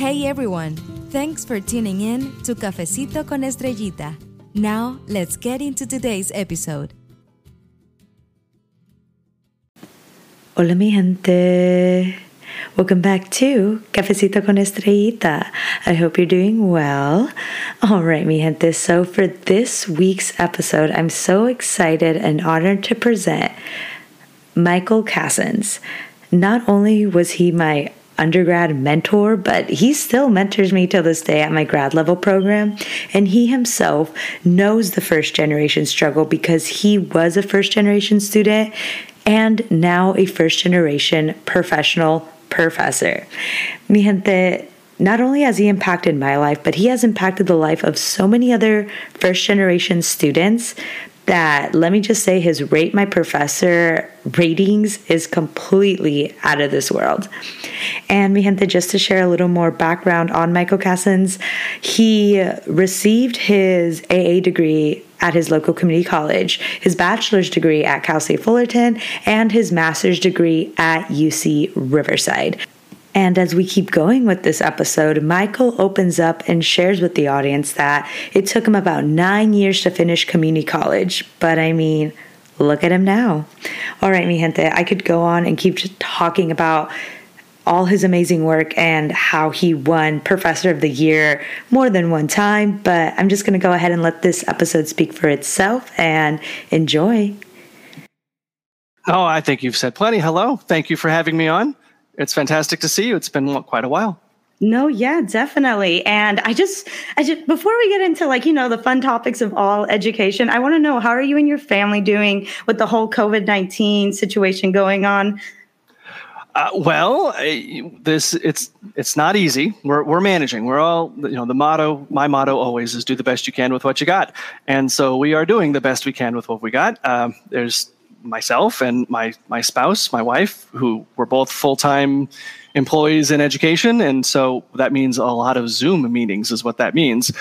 Hey everyone, thanks for tuning in to Cafecito con Estrellita. Now, let's get into today's episode. Hola mi gente. Welcome back to Cafecito con Estrellita. I hope you're doing well. All right, mi gente. So for this week's episode, I'm so excited and honored to present Michael Cassens. Not only was he my undergrad mentor, but he still mentors me till this day at my grad level program. And he himself knows the first generation struggle because he was a first generation student and now a first generation professional professor. Mi gente, not only has he impacted my life, but he has impacted the life of so many other first generation students that, let me just say, his Rate My Professor ratings is completely out of this world. And mi gente, just to share a little more background on Michael Cassens, he received his AA degree at his local community college, his bachelor's degree at Cal State Fullerton, and his master's degree at UC Riverside. And as we keep going with this episode, Michael opens up and shares with the audience that it took him about 9 years to finish community college. But I mean, look at him now. All right, mi gente, I could go on and keep just talking about all his amazing work and how he won Professor of the Year more than one time. But I'm just going to go ahead and let this episode speak for itself and enjoy. Oh, I think you've said plenty. Hello. Thank you for having me on. It's fantastic to see you. It's been quite a while. No, yeah, definitely. And I just before we get into the fun topics of all education, I want to know, how are you and your family doing with the whole COVID-19 situation going on? It's not easy. We're managing. We're all, my motto always is do the best you can with what you got. And so we are doing the best we can with what we got. There's myself and my spouse, my wife, who were both full-time employees in education. And so that means a lot of Zoom meetings is what that means.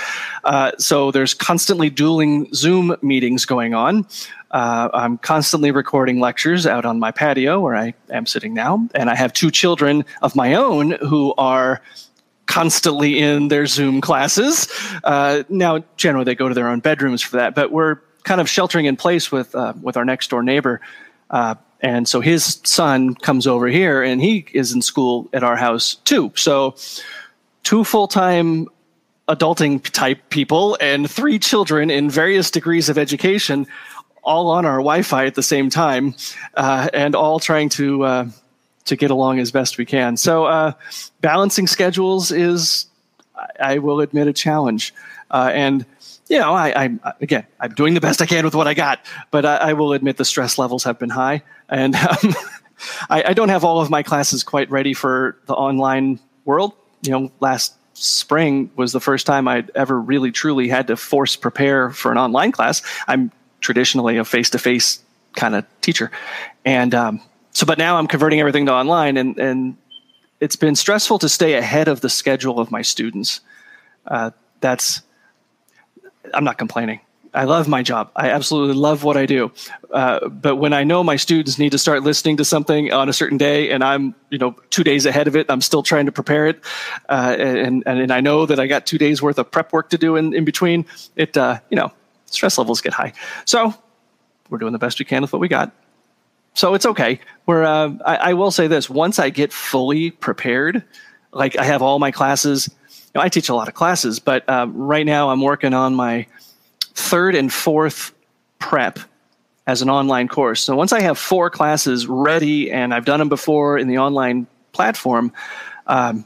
So there's constantly dueling Zoom meetings going on. I'm constantly recording lectures out on my patio where I am sitting now. And I have two children of my own who are constantly in their Zoom classes. Now, generally, they go to their own bedrooms for that, but we're kind of sheltering in place with our next door neighbor. And so his son comes over here and he is in school at our house too. So two full-time adulting type people and three children in various degrees of education, all on our Wi-Fi at the same time, and all trying to get along as best we can. So balancing schedules is, I will admit, a challenge. I'm doing the best I can with what I got, but I will admit the stress levels have been high, and I don't have all of my classes quite ready for the online world. Last spring was the first time I'd ever really truly had to force prepare for an online class. I'm traditionally a face-to-face kind of teacher, and but now I'm converting everything to online, and it's been stressful to stay ahead of the schedule of my students. I'm not complaining. I love my job. I absolutely love what I do. But when I know my students need to start listening to something on a certain day and I'm, 2 days ahead of it, I'm still trying to prepare it. And I know that I got 2 days worth of prep work to do in between it, stress levels get high. So we're doing the best we can with what we got. So it's okay. I will say this, once I get fully prepared, like I have all my classes, I teach a lot of classes, but right now I'm working on my third and fourth prep as an online course. So once I have four classes ready and I've done them before in the online platform, then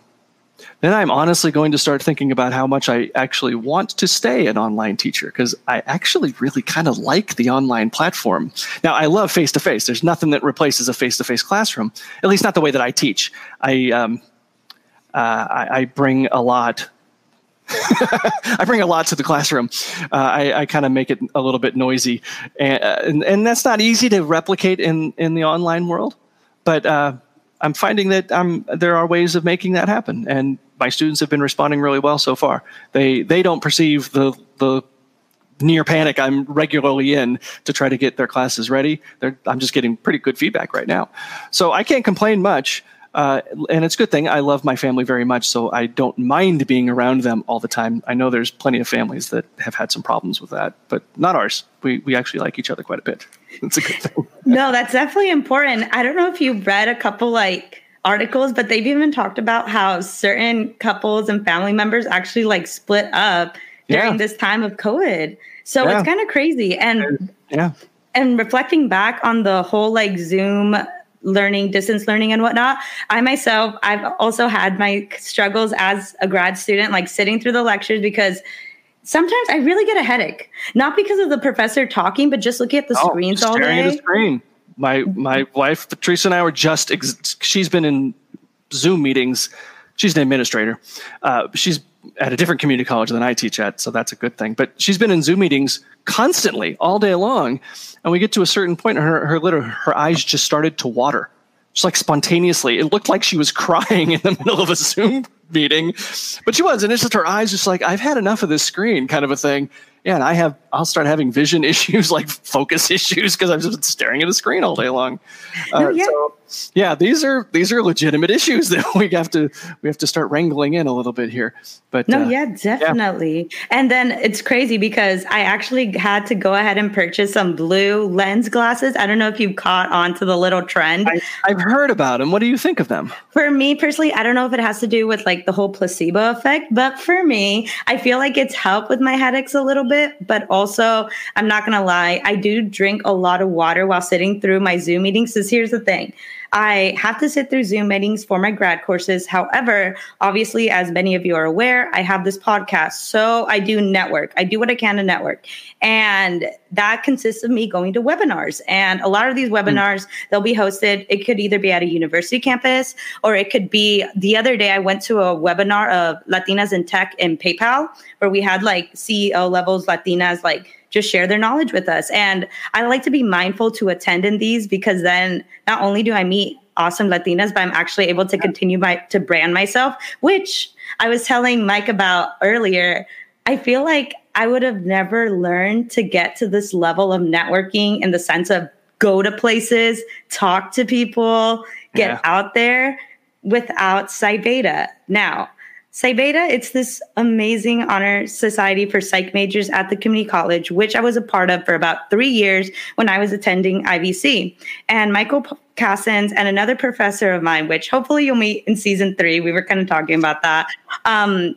I'm honestly going to start thinking about how much I actually want to stay an online teacher, because I actually really kind of like the online platform. Now, I love face-to-face. There's nothing that replaces a face-to-face classroom, at least not the way that I teach. I bring a lot. I bring a lot to the classroom. I kind of make it a little bit noisy, and that's not easy to replicate in the online world. But I'm finding that there are ways of making that happen, and my students have been responding really well so far. They don't perceive the near panic I'm regularly in to try to get their classes ready. I'm just getting pretty good feedback right now, so I can't complain much. And it's a good thing. I love my family very much, so I don't mind being around them all the time. I know there's plenty of families that have had some problems with that, but not ours. We actually like each other quite a bit. It's a good thing. No, that's definitely important. I don't know if you read a couple articles, but they've even talked about how certain couples and family members actually split up during this time of COVID. So it's kind of crazy. And reflecting back on the whole Zoom learning, distance learning and whatnot, I've also had my struggles as a grad student, sitting through the lectures, because sometimes I really get a headache, not because of the professor talking, but just looking at the screens all day. Staring at the screen. My wife, Patrice, and I were she's been in Zoom meetings. She's an administrator. She's at a different community college than I teach at, so that's a good thing. But she's been in Zoom meetings constantly all day long, and we get to a certain point, and her eyes just started to water, just spontaneously. It looked like she was crying in the middle of a Zoom meeting, but she wasn't. It's just her eyes, just I've had enough of this screen, kind of a thing. Yeah, and I'll start having vision issues, focus issues, because I've just been staring at a screen all day long. These are legitimate issues that we have to start wrangling in a little bit here. But definitely. Yeah. And then it's crazy because I actually had to go ahead and purchase some blue lens glasses. I don't know if you've caught on to the little trend. I've heard about them. What do you think of them? For me personally, I don't know if it has to do with the whole placebo effect, but for me, I feel like it's helped with my headaches a little bit. But also, I'm not going to lie, I do drink a lot of water while sitting through my Zoom meetings. Because here's the thing. I have to sit through Zoom meetings for my grad courses. However, obviously, as many of you are aware, I have this podcast. So I do network. I do what I can to network. And that consists of me going to webinars. And a lot of these webinars, they'll be hosted. It could either be at a university campus, or it could be, the other day I went to a webinar of Latinas in Tech and PayPal, where we had CEO levels Latinas, just share their knowledge with us. And I like to be mindful to attend in these, because then not only do I meet awesome Latinas, but I'm actually able to continue to brand myself, which I was telling Mike about earlier. I feel like I would have never learned to get to this level of networking in the sense of go to places, talk to people, get out there without Psi Beta. Now, Psi Beta, it's this amazing honor society for psych majors at the community college, which I was a part of for about 3 years when I was attending IVC. And Michael Cassens and another professor of mine, which hopefully you'll meet in season 3, we were kind of talking about that,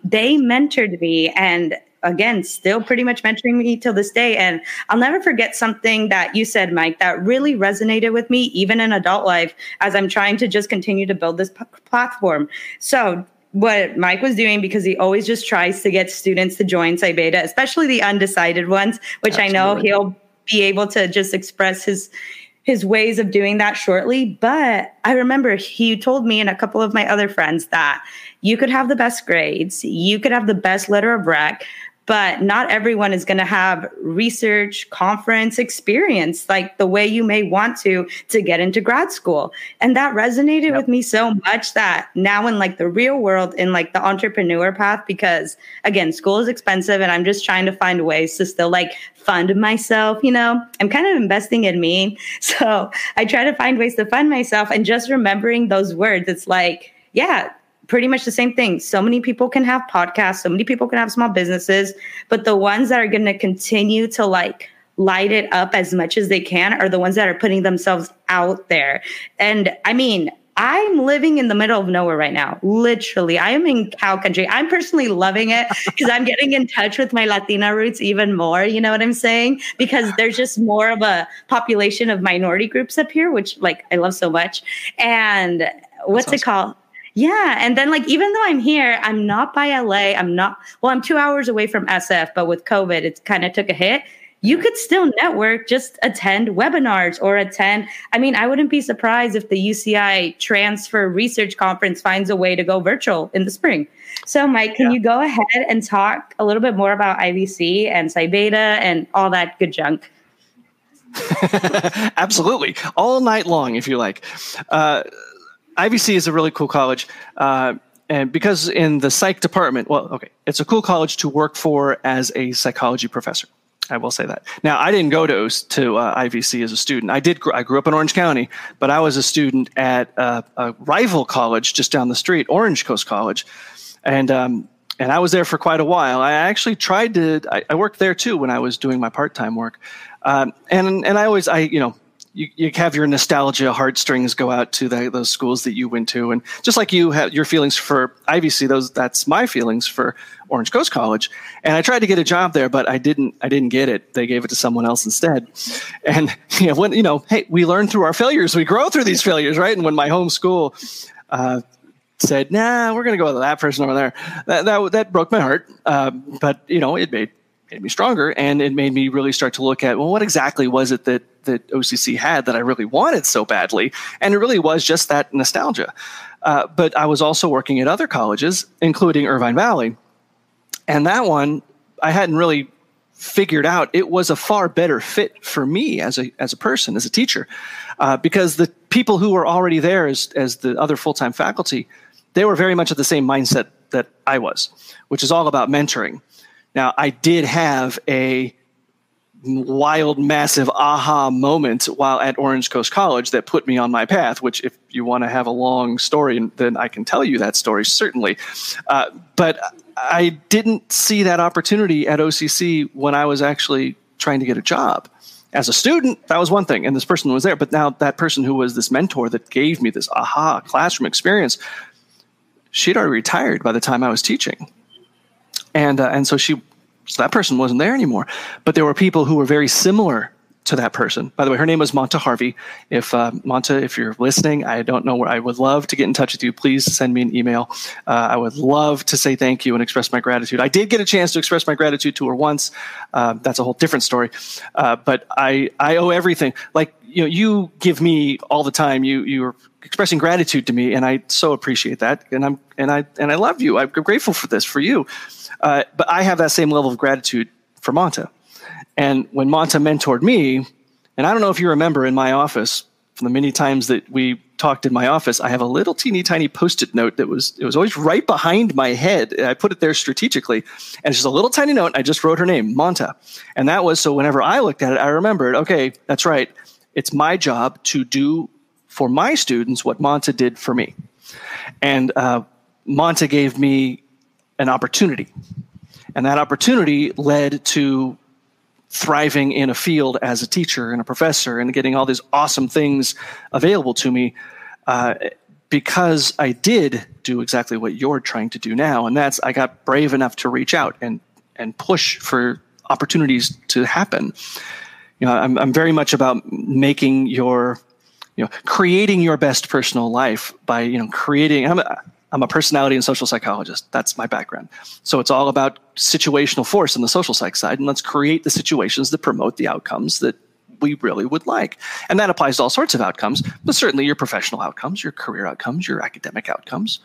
they mentored me, and again, still pretty much mentoring me till this day. And I'll never forget something that you said, Mike, that really resonated with me, even in adult life, as I'm trying to just continue to build this platform. So what Mike was doing, because he always just tries to get students to join Psi Beta, especially the undecided ones, which Absolutely. I know he'll be able to just express his ways of doing that shortly. But I remember he told me and a couple of my other friends that you could have the best grades, you could have the best letter of rec, but not everyone is going to have research, conference experience, the way you may want to get into grad school. And that resonated with me so much that now in the real world, in the entrepreneur path, because again, school is expensive and I'm just trying to find ways to still fund myself, I'm kind of investing in me. So I try to find ways to fund myself, and just remembering those words, it's pretty much the same thing. So many people can have podcasts, so many people can have small businesses, but the ones that are going to continue to light it up as much as they can are the ones that are putting themselves out there. And I mean, I'm living in the middle of nowhere right now. Literally, I am in cow country. I'm personally loving it because I'm getting in touch with my Latina roots even more. You know what I'm saying? Because there's just more of a population of minority groups up here, which I love so much. And what's it called? Yeah. And then even though I'm here, I'm not by LA. I'm 2 hours away from SF, but with COVID, it kind of took a hit. You could still network, just attend webinars or I wouldn't be surprised if the UCI Transfer Research Conference finds a way to go virtual in the spring. So Mike, can you go ahead and talk a little bit more about IVC and Psi Beta and all that good junk? Absolutely. All night long, if you like. IVC is a really cool college, and because in the psych department, it's a cool college to work for as a psychology professor. I will say that. Now, I didn't go to IVC as a student. I grew up in Orange County, but I was a student at a rival college just down the street, Orange Coast College, and I was there for quite a while. I actually tried to. I worked there too when I was doing my part-time work, and I always you have your nostalgia heartstrings go out to those schools that you went to, and just like you have your feelings for IVC, that's my feelings for Orange Coast College. And I tried to get a job there, but I didn't get it. They gave it to someone else instead. And hey, we learn through our failures. We grow through these failures, right? And when my home school said, "Nah, we're going to go with that person over there," that broke my heart. But it made me stronger, and it made me really start to look at, well, what exactly was it that OCC had that I really wanted so badly? And it really was just that nostalgia. But I was also working at other colleges, including Irvine Valley. And that one, I hadn't really figured out it was a far better fit for me as a person, as a teacher, because the people who were already there as the other full-time faculty, they were very much of the same mindset that I was, which is all about mentoring. Now, I did have a wild, massive aha moment while at Orange Coast College that put me on my path, which if you want to have a long story, then I can tell you that story, certainly. But I didn't see that opportunity at OCC when I was actually trying to get a job. As a student, that was one thing, and this person was there. But now that person who was this mentor that gave me this aha classroom experience, she'd already retired by the time I was teaching. And so that person wasn't there anymore, but there were people who were very similar to that person. By the way, her name was Monta Harvey. If you're listening, I don't know where. I would love to get in touch with you. Please send me an email. I would love to say thank you and express my gratitude. I did get a chance to express my gratitude to her once. That's a whole different story. But I owe everything. Like, you give me all the time. You're expressing gratitude to me, and I so appreciate that. And I love you. I'm grateful for this for you. But I have that same level of gratitude for Monta. And when Monta mentored me, and I don't know if you remember in my office, from the many times that we talked in my office, I have a little teeny tiny Post-it note it was always right behind my head. I put it there strategically, and it's just a little tiny note. I just wrote her name, Monta. And that was so whenever I looked at it, I remembered, okay, that's right. It's my job to do for my students what Monta did for me. And Monta gave me an opportunity. And that opportunity led to thriving in a field as a teacher and a professor and getting all these awesome things available to me because I did do exactly what you're trying to do now. And I got brave enough to reach out and push for opportunities to happen. I'm very much about making creating your best personal life by, creating. I'm a personality and social psychologist. That's my background. So it's all about situational force on the social psych side, and let's create the situations that promote the outcomes that we really would like. And that applies to all sorts of outcomes, but certainly your professional outcomes, your career outcomes, your academic outcomes.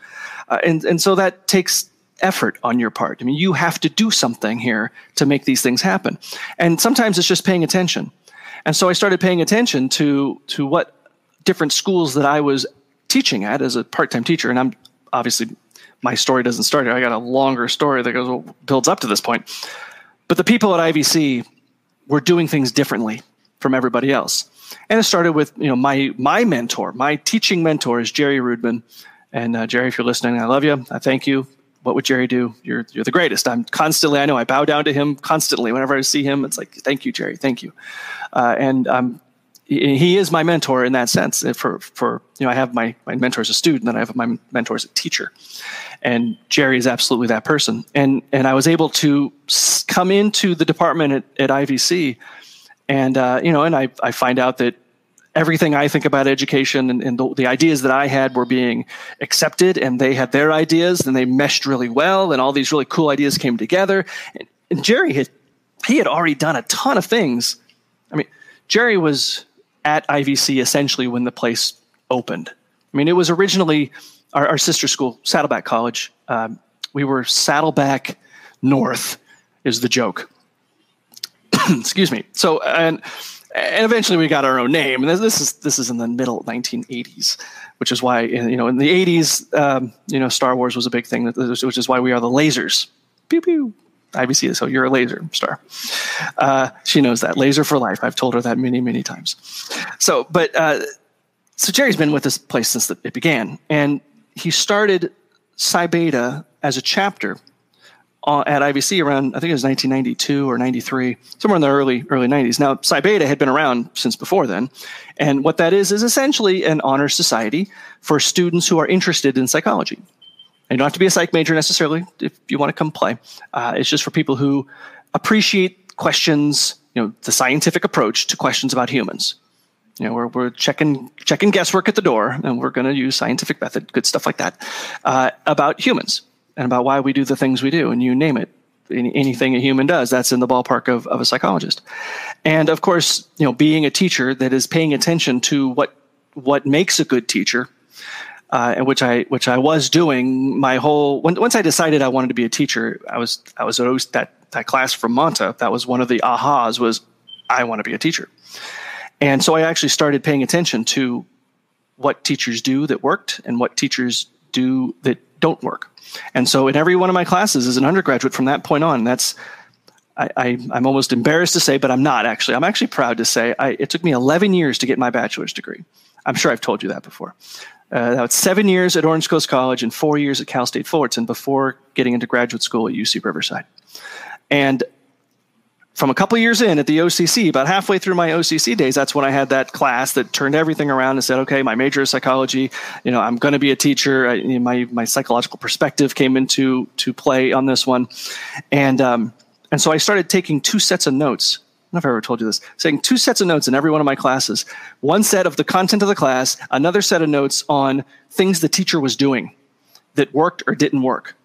And so that takes effort on your part. I mean, you have to do something here to make these things happen. And sometimes it's just paying attention. And so I started paying attention to what different schools that I was teaching at as a part-time teacher, and I'm obviously, my story doesn't start here. I got a longer story that builds up to this point. But the people at IVC were doing things differently from everybody else. And it started with, my mentor. My teaching mentor is Jerry Rudman. And Jerry, if you're listening, I love you. I thank you. What would Jerry do? You're the greatest. I know I bow down to him constantly. Whenever I see him, it's like, thank you, Jerry. Thank you. He is my mentor in that sense. I have my mentor as a student, and I have my mentor as a teacher, and Jerry is absolutely that person. And I was able to come into the department at IVC, and I find out that everything I think about education and the ideas that I had were being accepted, and they had their ideas, and they meshed really well, and all these really cool ideas came together. And Jerry had already done a ton of things. I mean, Jerry was at IVC essentially when the place opened. I mean, it was originally our sister school, Saddleback College. We were Saddleback North is the joke. Excuse me. So, and eventually we got our own name. And this is in the middle 1980s, which is why in the 80s, Star Wars was a big thing. Which is why we are the Lasers. Pew pew. IBC, so you're a laser star. She knows that. Laser for life. I've told her that many, many times. So, but so Jerry's been with this place since it began, and he started Psi Beta as a chapter at IVC around, I think it was 1992 or 93, somewhere in the early 90s. Now, Psi Beta had been around since before then. And what that is essentially an honor society for students who are interested in psychology. And you don't have to be a psych major necessarily if you want to come play. It's just for people who appreciate questions, you know, the scientific approach to questions about humans. You know, we're checking guesswork at the door, and we're going to use scientific method, good stuff like that, about humans and about why we do the things we do, and you name it. Anything a human does, that's in the ballpark of a psychologist. And of course, you know, being a teacher that is paying attention to what makes a good teacher, and which I was doing my whole. Once I decided I wanted to be a teacher, I was always that class from Monta. That was one of the ahas, was I want to be a teacher. And so I actually started paying attention to what teachers do that worked and what teachers do that don't work. And so in every one of my classes as an undergraduate from that point on, that's, I'm almost embarrassed to say, but I'm not actually. I'm actually proud to say it took me 11 years to get my bachelor's degree. I'm sure I've told you that before. That was 7 years at Orange Coast College and 4 years at Cal State Fullerton before getting into graduate school at UC Riverside. And from a couple of years in at the OCC, about halfway through my OCC days, that's when I had that class that turned everything around and said, okay, my major is psychology. You know, I'm going to be a teacher. My psychological perspective came into play on this one. And so I started taking two sets of notes. I don't know if I ever told you this, taking two sets of notes in every one of my classes. One set of the content of the class, another set of notes on things the teacher was doing that worked or didn't work.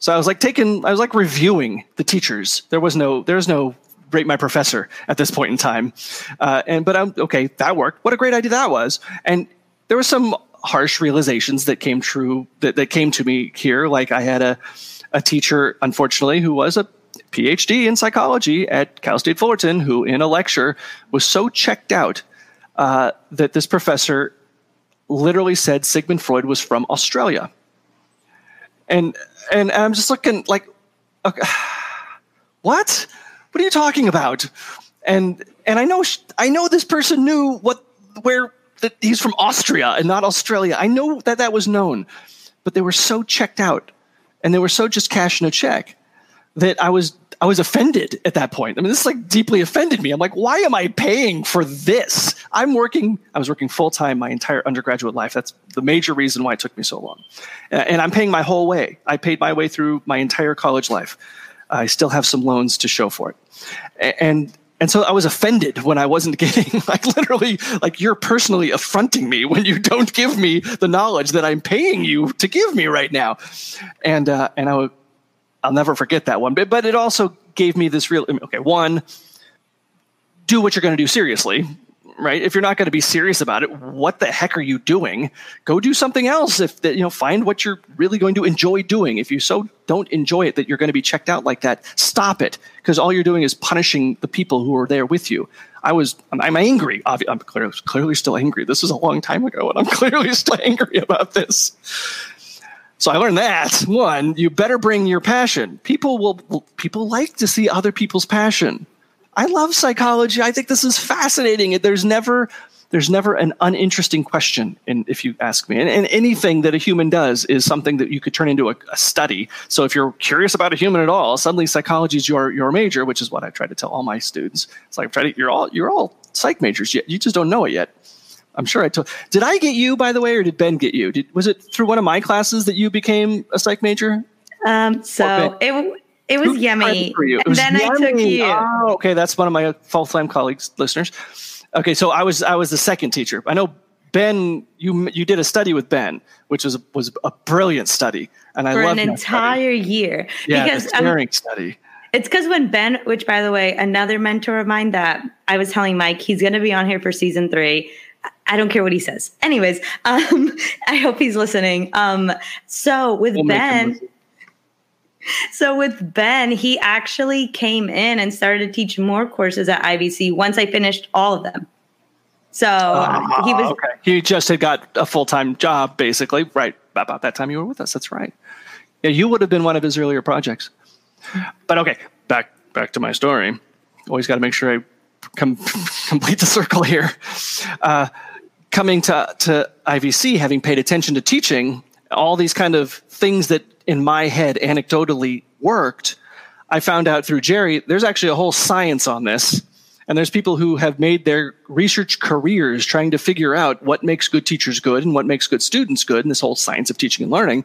So I was like reviewing the teachers. There was no rate my professor at this point in time. Okay, that worked. What a great idea that was. And there were some harsh realizations that came true, that came to me here. Like I had a teacher, unfortunately, who was a PhD in psychology at Cal State Fullerton, who in a lecture was so checked out that this professor literally said Sigmund Freud was from Australia. And I'm just looking like, okay, what? What are you talking about? And I know this person knew that he's from Austria and not Australia. I know that was known, but they were so checked out, and they were so just cashing a check that I was offended at that point. I mean, this like deeply offended me. I'm like, why am I paying for this? I was working full time my entire undergraduate life. That's the major reason why it took me so long. And I'm paying my whole way. I paid my way through my entire college life. I still have some loans to show for it. And so I was offended when I wasn't getting, like, literally, like, you're personally affronting me when you don't give me the knowledge that I'm paying you to give me right now. And I'll never forget that one, but it also gave me this real, okay, one, do what you're going to do seriously, right? If you're not going to be serious about it, what the heck are you doing? Go do something else. Find what you're really going to enjoy doing. If you so don't enjoy it that you're going to be checked out like that, stop it, because all you're doing is punishing the people who are there with you. I'm angry. I'm clearly still angry. This was a long time ago, and I'm clearly still angry about this. So I learned that, one, you better bring your passion. People like to see other people's passion. I love psychology. I think this is fascinating. There's never an uninteresting question, if you ask me. And anything that a human does is something that you could turn into a study. So if you're curious about a human at all, suddenly psychology is your major, which is what I try to tell all my students. It's like, you're all psych majors. You just don't know it yet. I'm sure I told. Did I get you, by the way, or did Ben get you? Was it through one of my classes that you became a psych major? So it was Yemi. And then Yemi. I took you. Oh, okay, that's one of my full-time colleagues, listeners. Okay, so I was the second teacher. I know Ben. You did a study with Ben, which was a brilliant study, and I loved it. For an entire year. Yeah, because the steering study. It's because when Ben, which by the way, another mentor of mine that I was telling Mike, he's going to be on here for season 3. I don't care what he says. Anyways, I hope he's listening. So with Ben, he actually came in and started to teach more courses at IVC once I finished all of them. So he was. Okay. He just had got a full-time job, basically, right about that time you were with us. That's right. Yeah, you would have been one of his earlier projects. But okay, back to my story. Always got to make sure I complete the circle here. Coming to IVC, having paid attention to teaching, all these kind of things that in my head anecdotally worked, I found out through Jerry, there's actually a whole science on this. And there's people who have made their research careers trying to figure out what makes good teachers good and what makes good students good, and this whole science of teaching and learning.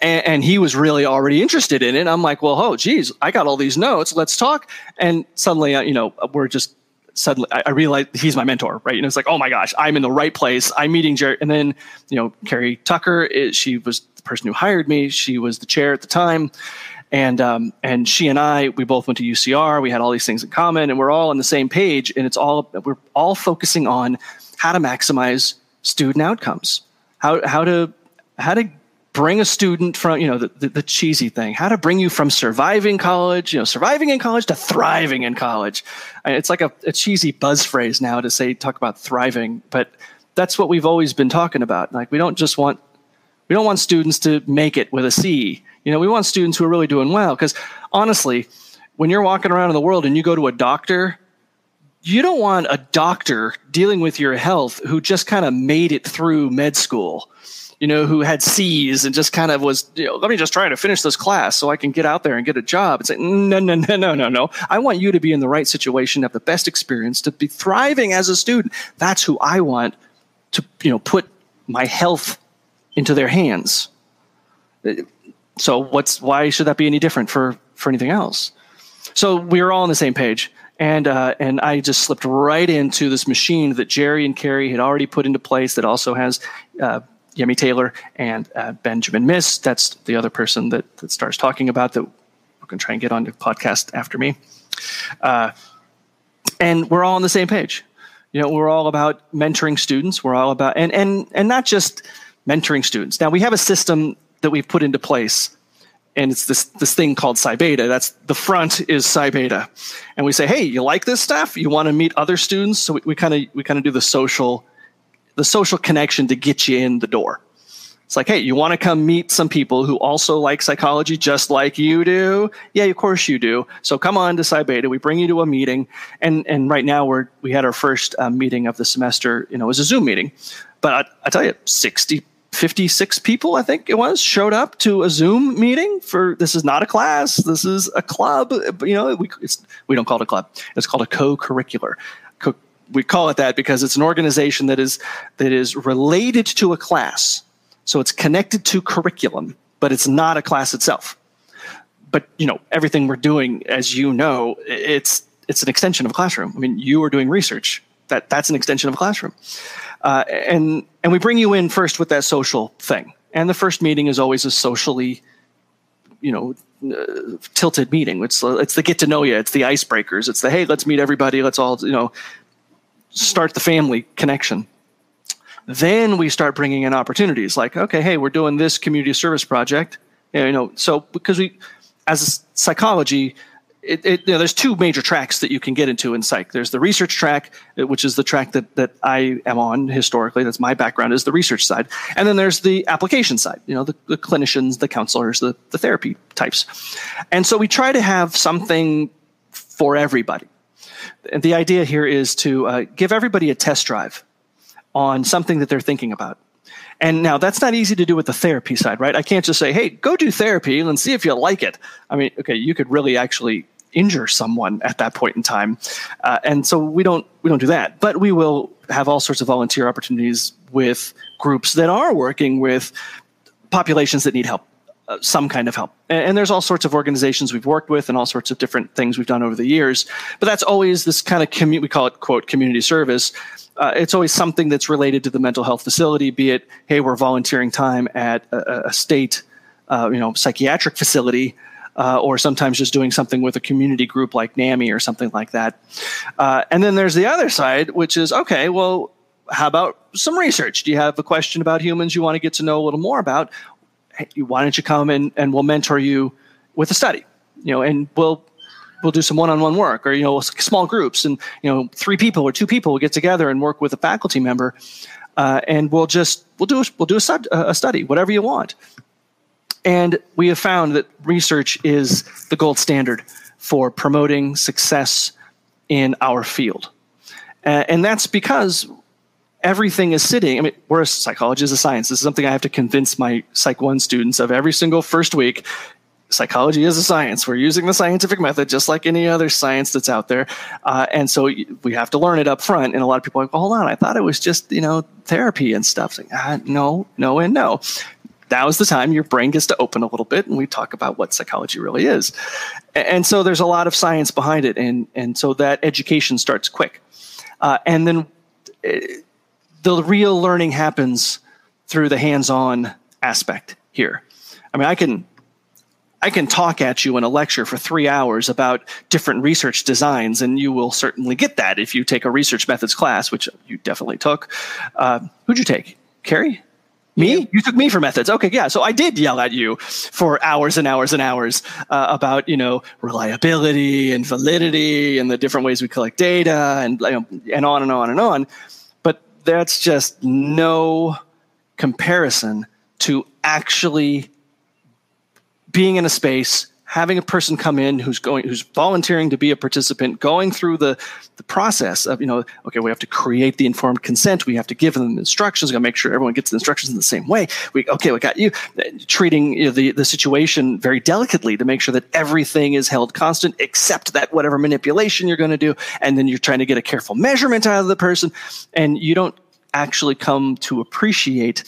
And he was really already interested in it. I'm like, well, oh, geez, I got all these notes. Let's talk. And suddenly, I realized he's my mentor, right? And it's like, oh my gosh, I'm in the right place. I'm meeting Jerry. And then, Carrie Tucker, she was the person who hired me. She was the chair at the time. And she and I, we both went to UCR. We had all these things in common, and we're all on the same page. And we're all focusing on how to maximize student outcomes, how to bring a student from the cheesy thing, how to bring you from surviving in college to thriving in college. It's like a cheesy buzz phrase now to talk about thriving, but that's what we've always been talking about. Like we don't want students to make it with a C. We want students who are really doing well, because honestly, when you're walking around in the world and you go to a doctor, you don't want a doctor dealing with your health who just kind of made it through med school, who had C's and just kind of was, let me just try to finish this class so I can get out there and get a job. It's like, no. I want you to be in the right situation, have the best experience, to be thriving as a student. That's who I want to, put my health into their hands. So why should that be any different for anything else? So we were all on the same page, and I just slipped right into this machine that Jerry and Carrie had already put into place that also has Yemi Taylor and Benjamin Miss. That's the other person that starts talking about that we're going to try and get on the podcast after me. And we're all on the same page. We're all about mentoring students. We're all about, and not just mentoring students. Now we have a system that we've put into place, and it's this thing called Psi Beta. That's the front is Psi Beta, and we say, hey, you like this stuff? You want to meet other students? So we kind of do the social connection to get you in the door. It's like, hey, you want to come meet some people who also like psychology just like you do? Yeah, of course you do. So come on to Psi Beta. We bring you to a meeting, and right now we had our first meeting of the semester. It was a Zoom meeting, but I tell you, 56 people, I think it was, showed up to a Zoom meeting for, this is not a class, this is a club. We don't call it a club. It's called a co-curricular. We call it that because it's an organization that is related to a class. So it's connected to curriculum, but it's not a class itself. But, everything we're doing, as it's an extension of a classroom. I mean, you are doing research. That's an extension of a classroom. And we bring you in first with that social thing. And the first meeting is always a socially, tilted meeting. It's the get to know you. It's the icebreakers. It's the, hey, let's meet everybody. Let's all, start the family connection. Then we start bringing in opportunities like, okay, hey, we're doing this community service project. So because as psychology, there's two major tracks that you can get into in psych. There's the research track, which is the track that I am on historically. That's my background, is the research side. And then there's the application side, the clinicians, the counselors, the therapy types. And so we try to have something for everybody. And the idea here is to give everybody a test drive on something that they're thinking about. And now that's not easy to do with the therapy side, right? I can't just say, hey, go do therapy and see if you like it. I mean, okay, you could really actually injure someone at that point in time. And so we don't do that, but we will have all sorts of volunteer opportunities with groups that are working with populations that need help, some kind of help. And there's all sorts of organizations we've worked with and all sorts of different things we've done over the years. But that's always this kind of we call it, quote, community service. It's always something that's related to the mental health facility, be it, hey, we're volunteering time at a state, psychiatric facility, or sometimes just doing something with a community group like NAMI or something like that. And then there's the other side, which is, okay, well, how about some research? Do you have a question about humans you want to get to know a little more about? Hey, why don't you come and we'll mentor you with a study, and we'll do some one-on-one work, or, small groups, and, 3 people or 2 people will get together and work with a faculty member. And we'll do a study, whatever you want. And we have found that research is the gold standard for promoting success in our field. And that's because everything is sitting. I mean, we're a psychology is a science. This is something I have to convince my Psych 1 students of every single first week. Psychology is a science. We're using the scientific method just like any other science that's out there. And so we have to learn it up front. And a lot of people are like, well, hold on, I thought it was just, therapy and stuff. Like, no, and no. Now is the time your brain gets to open a little bit, and we talk about what psychology really is. And so there's a lot of science behind it, and so that education starts quick. And then the real learning happens through the hands-on aspect here. I mean, I can talk at you in a lecture for 3 hours about different research designs, and you will certainly get that if you take a research methods class, which you definitely took. Who'd you take? Carrie? Me? You took me for methods. Okay, yeah. So I did yell at you for hours and hours and hours about, reliability and validity and the different ways we collect data and on and on and on. But that's just no comparison to actually being in a space, having a person come in who's volunteering to be a participant, going through the process of, okay, we have to create the informed consent. We have to give them instructions. We've got to make sure everyone gets the instructions in the same way. We got you. Treating the situation very delicately to make sure that everything is held constant except that whatever manipulation you're going to do. And then you're trying to get a careful measurement out of the person. And you don't actually come to appreciate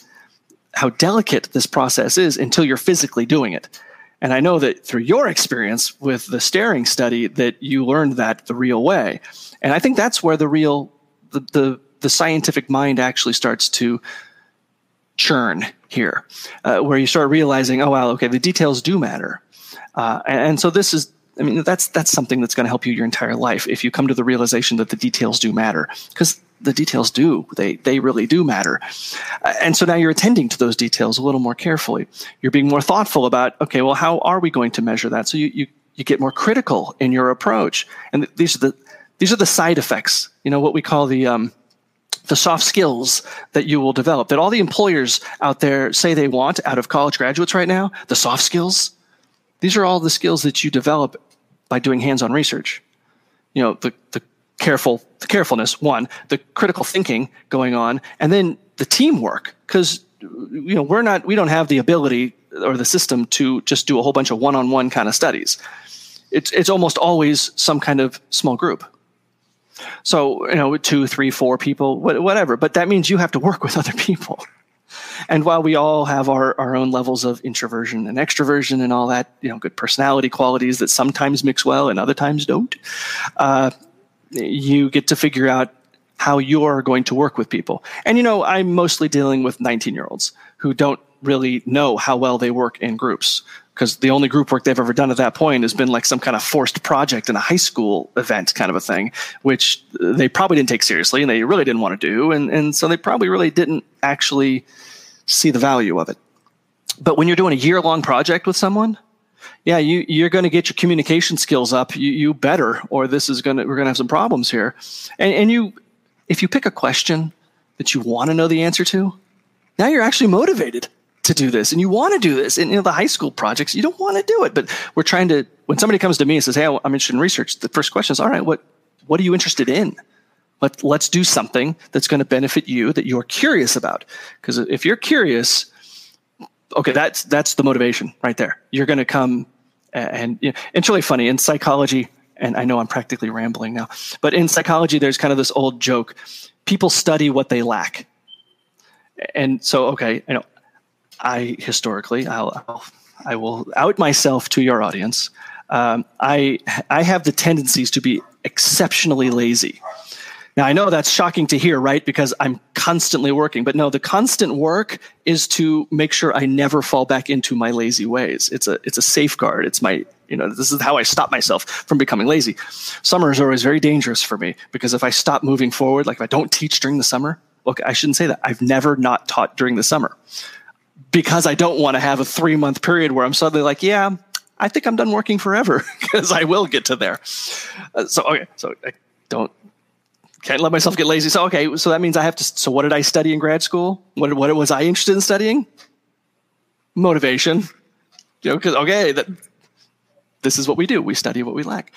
how delicate this process is until you're physically doing it. And I know that through your experience with the staring study that you learned that the real way. And I think that's where the scientific mind actually starts to churn here, where you start realizing, oh, wow, okay, the details do matter. And so this is, that's something that's going to help you your entire life if you come to the realization that the details do matter, because the details do. They really do matter. And so now you're attending to those details a little more carefully. You're being more thoughtful about, okay, well, how are we going to measure that? So you get more critical in your approach. And these are the side effects, what we call the soft skills that you will develop, that all the employers out there say they want out of college graduates right now, the soft skills. These are all the skills that you develop by doing hands-on research. The carefulness, one, the critical thinking going on, and then the teamwork, because we don't have the ability or the system to just do a whole bunch of one-on-one kind of studies. It's almost always some kind of small group. So 2, 3, 4 people, whatever. But that means you have to work with other people. And while we all have our own levels of introversion and extroversion and all that, good personality qualities that sometimes mix well and other times don't, you get to figure out how you're going to work with people. And, I'm mostly dealing with 19-year-olds who don't really know how well they work in groups, because the only group work they've ever done at that point has been like some kind of forced project in a high school event kind of a thing, which they probably didn't take seriously and they really didn't want to do. And so they probably really didn't actually see the value of it. But when you're doing a year-long project with someone, yeah, you're going to get your communication skills up. You better, or we're going to have some problems here. And if you pick a question that you want to know the answer to, now you're actually motivated to do this, and you want to do this. And the high school projects, you don't want to do it, but we're trying to. When somebody comes to me and says, "Hey, I'm interested in research," the first question is, "All right, what are you interested in? Let's do something that's going to benefit you that you're curious about." Because if you're curious, okay, that's the motivation right there. You're going to come, and it's really funny in psychology. And I know I'm practically rambling now, but in psychology, there's kind of this old joke: people study what they lack. And so, okay, I will out myself to your audience. I have the tendencies to be exceptionally lazy. Now, I know that's shocking to hear, right? Because I'm constantly working. But no, the constant work is to make sure I never fall back into my lazy ways. It's a safeguard. It's my, this is how I stop myself from becoming lazy. Summers are always very dangerous for me, because if I stop moving forward, like if I don't teach during the summer, look, I shouldn't say that. I've never not taught during the summer, because I don't want to have a 3-month period where I'm suddenly like, yeah, I think I'm done working forever, because I will get to there. So I don't. Can't let myself get lazy. So, okay, so that means I have to. So, what did I study in grad school? What was I interested in studying? Motivation. You know, because, okay, this is what we do. We study what we lack.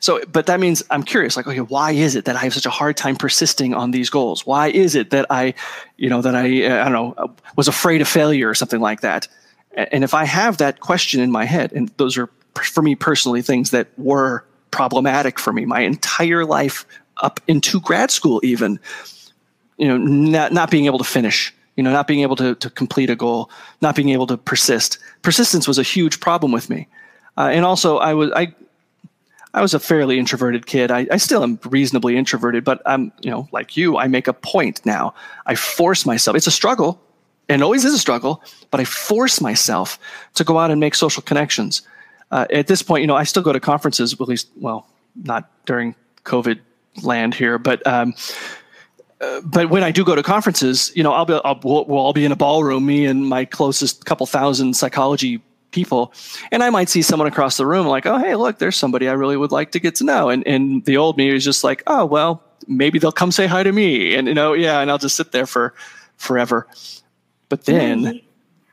So, but that means I'm curious, like, okay, why is it that I have such a hard time persisting on these goals? Why is it that I don't know, was afraid of failure or something like that? And if I have that question in my head, and those are, for me personally, things that were problematic for me my entire life up into grad school even, you know, not being able to finish, you know, not being able to complete a goal, not being able to persist. Persistence was a huge problem with me. And also, I was a fairly introverted kid. I still am reasonably introverted, but I'm, you know, like you, I make a point now. I force myself. It's a struggle, and always is a struggle, but I force myself to go out and make social connections. At this point, you know, I still go to conferences, at least, well, not during COVID land here, but when I do go to conferences, you know, we'll all be in a ballroom, me and my closest couple thousand psychology people, and I might see someone across the room like, oh, hey, look, there's somebody I really would like to get to know. And the old me is just like, oh, well, maybe they'll come say hi to me. And, you know, yeah, and I'll just sit there for forever. But then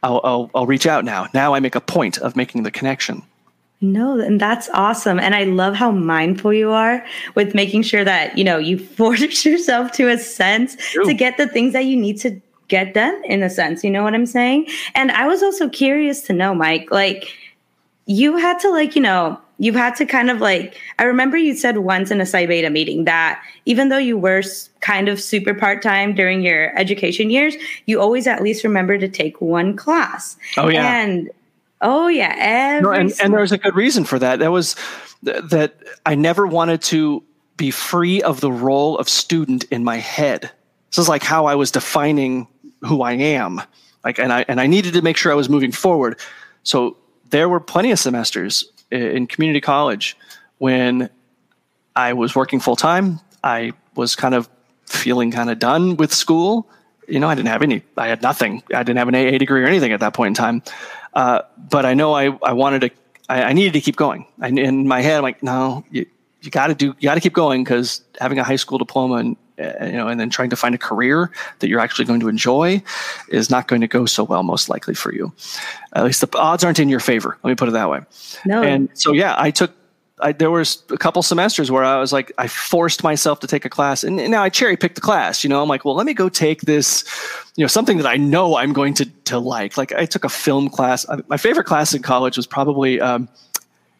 I'll reach out now. Now I make a point of making the connection. No, and that's awesome. And I love how mindful you are with making sure that, you know, you force yourself to a sense to get the things that you need to get done, in a sense. You know what I'm saying? And I was also curious to know, Mike, like, you had to, like, you know, you've had to kind of, like, I remember you said once in a Psi Beta meeting that even though you were kind of super part-time during your education years, you always at least remember to take one class. Oh, yeah. And, oh, yeah. And there was a good reason for that. That was that I never wanted to be free of the role of student in my head. This is like how I was defining who I am, like, and I needed to make sure I was moving forward. So there were plenty of semesters in community college when I was working full time. I was kind of feeling kind of done with school. You know, I had nothing. I didn't have an AA degree or anything at that point in time. But I know I needed to keep going. And in my head, I'm like, no, you got to keep going, because having a high school diploma and then trying to find a career that you're actually going to enjoy is not going to go so well, most likely, for you. At least the odds aren't in your favor. Let me put it that way. No. And so, yeah, there was a couple semesters where I was like, I forced myself to take a class, and now I cherry picked the class. You know, I'm like, well, let me go take this, you know, something that I know I'm going to like. Like, I took a film class. My favorite class in college was probably,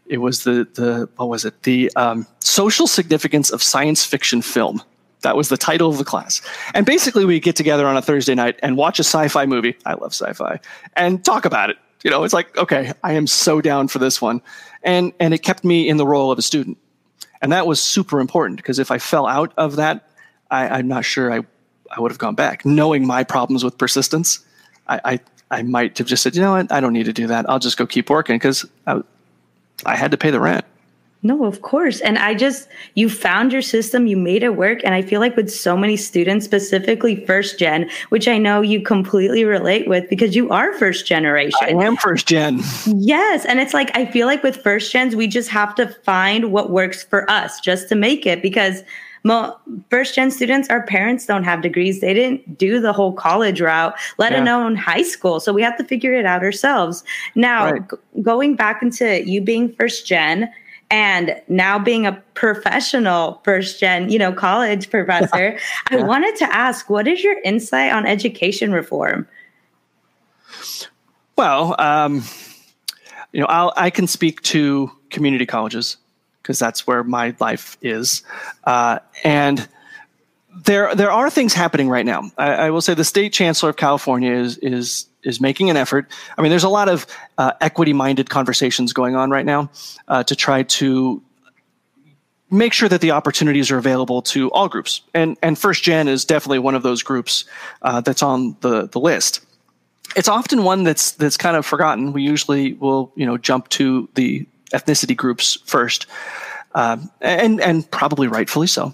it was the social significance of science fiction film. That was the title of the class. And basically, we get together on a Thursday night and watch a sci-fi movie. I love sci-fi. And talk about it. You know, it's like, okay, I am so down for this one. And it kept me in the role of a student. And that was super important, because if I fell out of that, I'm not sure I would have gone back. Knowing my problems with persistence, I might have just said, you know what, I don't need to do that. I'll just go keep working, because I had to pay the rent. No, of course. And you found your system, you made it work. And I feel like with so many students, specifically first gen, which I know you completely relate with, because you are first generation. I am first gen. Yes. And it's like, I feel like with first gens, we just have to find what works for us just to make it, because first gen students, our parents don't have degrees. They didn't do the whole college route, let alone high school. So we have to figure it out ourselves. Now, right. Going back into you being first gen, and now being a professional first gen, you know, college professor, I wanted to ask, what is your insight on education reform? Well, you know, I can speak to community colleges, because that's where my life is. And there are things happening right now. I will say the state chancellor of California is making an effort. I mean, there's a lot of equity-minded conversations going on right now to try to make sure that the opportunities are available to all groups. And first gen is definitely one of those groups that's on the list. It's often one that's kind of forgotten. We usually will, you know, jump to the ethnicity groups first, and probably rightfully so.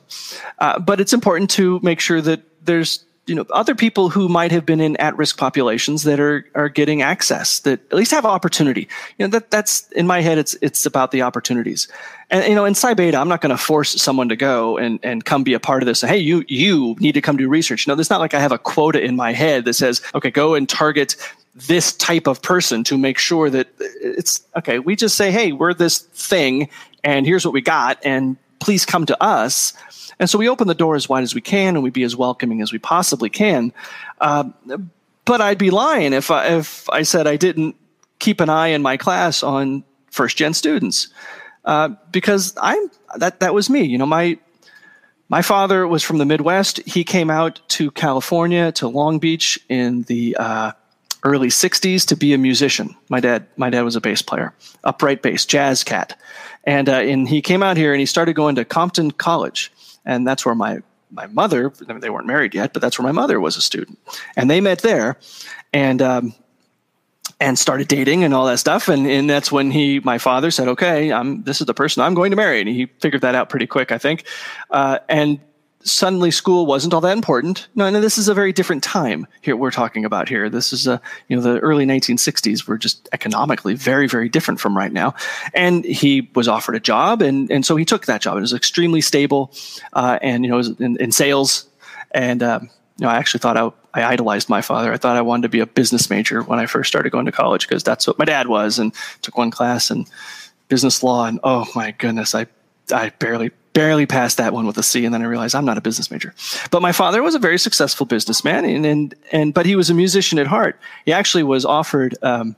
But it's important to make sure that there's, you know, other people who might have been in at-risk populations that are getting access, that at least have opportunity. You know, that's in my head. It's about the opportunities, and, you know, in Psi Beta, I'm not going to force someone to go and come be a part of this. Hey, you need to come do research. No, it's not like I have a quota in my head that says, okay, go and target this type of person to make sure that it's okay. We just say, hey, we're this thing and here's what we got and please come to us. And so we open the door as wide as we can and we be as welcoming as we possibly can. But I'd be lying if I said I didn't keep an eye in my class on first-gen students because that was me. You know, my father was from the Midwest. He came out to California, to Long Beach in the early 60s to be a musician. My dad was a bass player, upright bass, jazz cat. And he came out here and he started going to Compton College. And that's where my mother, I mean, they weren't married yet, but that's where my mother was a student. And they met there and started dating and all that stuff. And that's when my father said, okay, this is the person I'm going to marry. And he figured that out pretty quick, I think. And suddenly school wasn't all that important. No, this is a very different time here we're talking about here. This is the early 1960s were just economically very, very different from right now. And he was offered a job. And so he took that job. It was extremely stable. And, you know, it was in sales. And, I actually thought I idolized my father. I thought I wanted to be a business major when I first started going to college because that's what my dad was, and took one class in business law. And oh my goodness, I barely passed that one with a C. And then I realized I'm not a business major. But my father was a very successful businessman, but he was a musician at heart. He actually was offered. I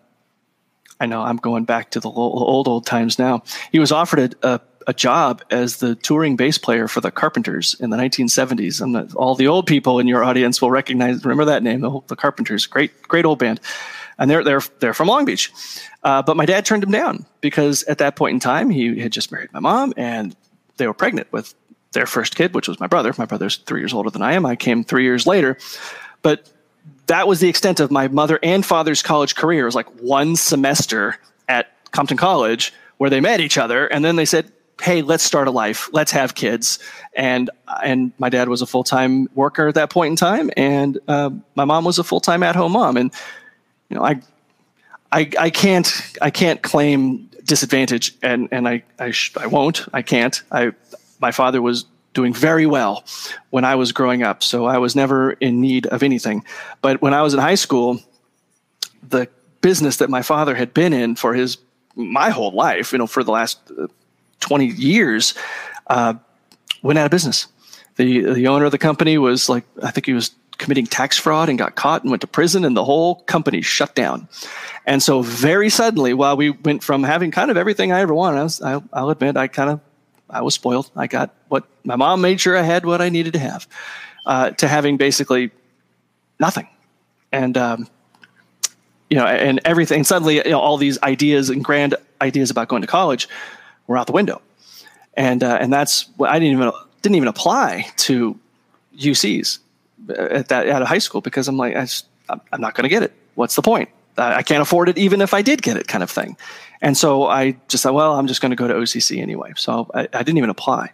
know I'm going back to the old times now. He was offered a job as the touring bass player for the Carpenters in the 1970s. And all the old people in your audience will remember that name, the Carpenters, great old band. And they're from Long Beach. But my dad turned him down because at that point in time, he had just married my mom and they were pregnant with their first kid, which was my brother. My brother's 3 years older than I am. I came 3 years later, but that was the extent of my mother and father's college career. It was like one semester at Compton College where they met each other. And then they said, hey, let's start a life. Let's have kids. And my dad was a full-time worker at that point in time. And my mom was a full-time at-home mom. And, you know, I can't claim disadvantage and I won't, I can't. My father was doing very well when I was growing up. So I was never in need of anything. But when I was in high school, the business that my father had been in for my whole life, you know, for the last 20 years, went out of business. The owner of the company was like, I think he was committing tax fraud and got caught and went to prison, and the whole company shut down. And so very suddenly, while we went from having kind of everything I ever wanted, I'll admit I was spoiled. I got what my mom made sure I had what I needed to have, to having basically nothing. And, you know, and everything, suddenly, you know, all these ideas and grand ideas about going to college were out the window. And that's what I didn't even apply to UCs out of high school because I'm like, I'm not going to get it. What's the point? I can't afford it even if I did get it, kind of thing. And so I just thought, well, I'm just going to go to OCC anyway. So I didn't even apply.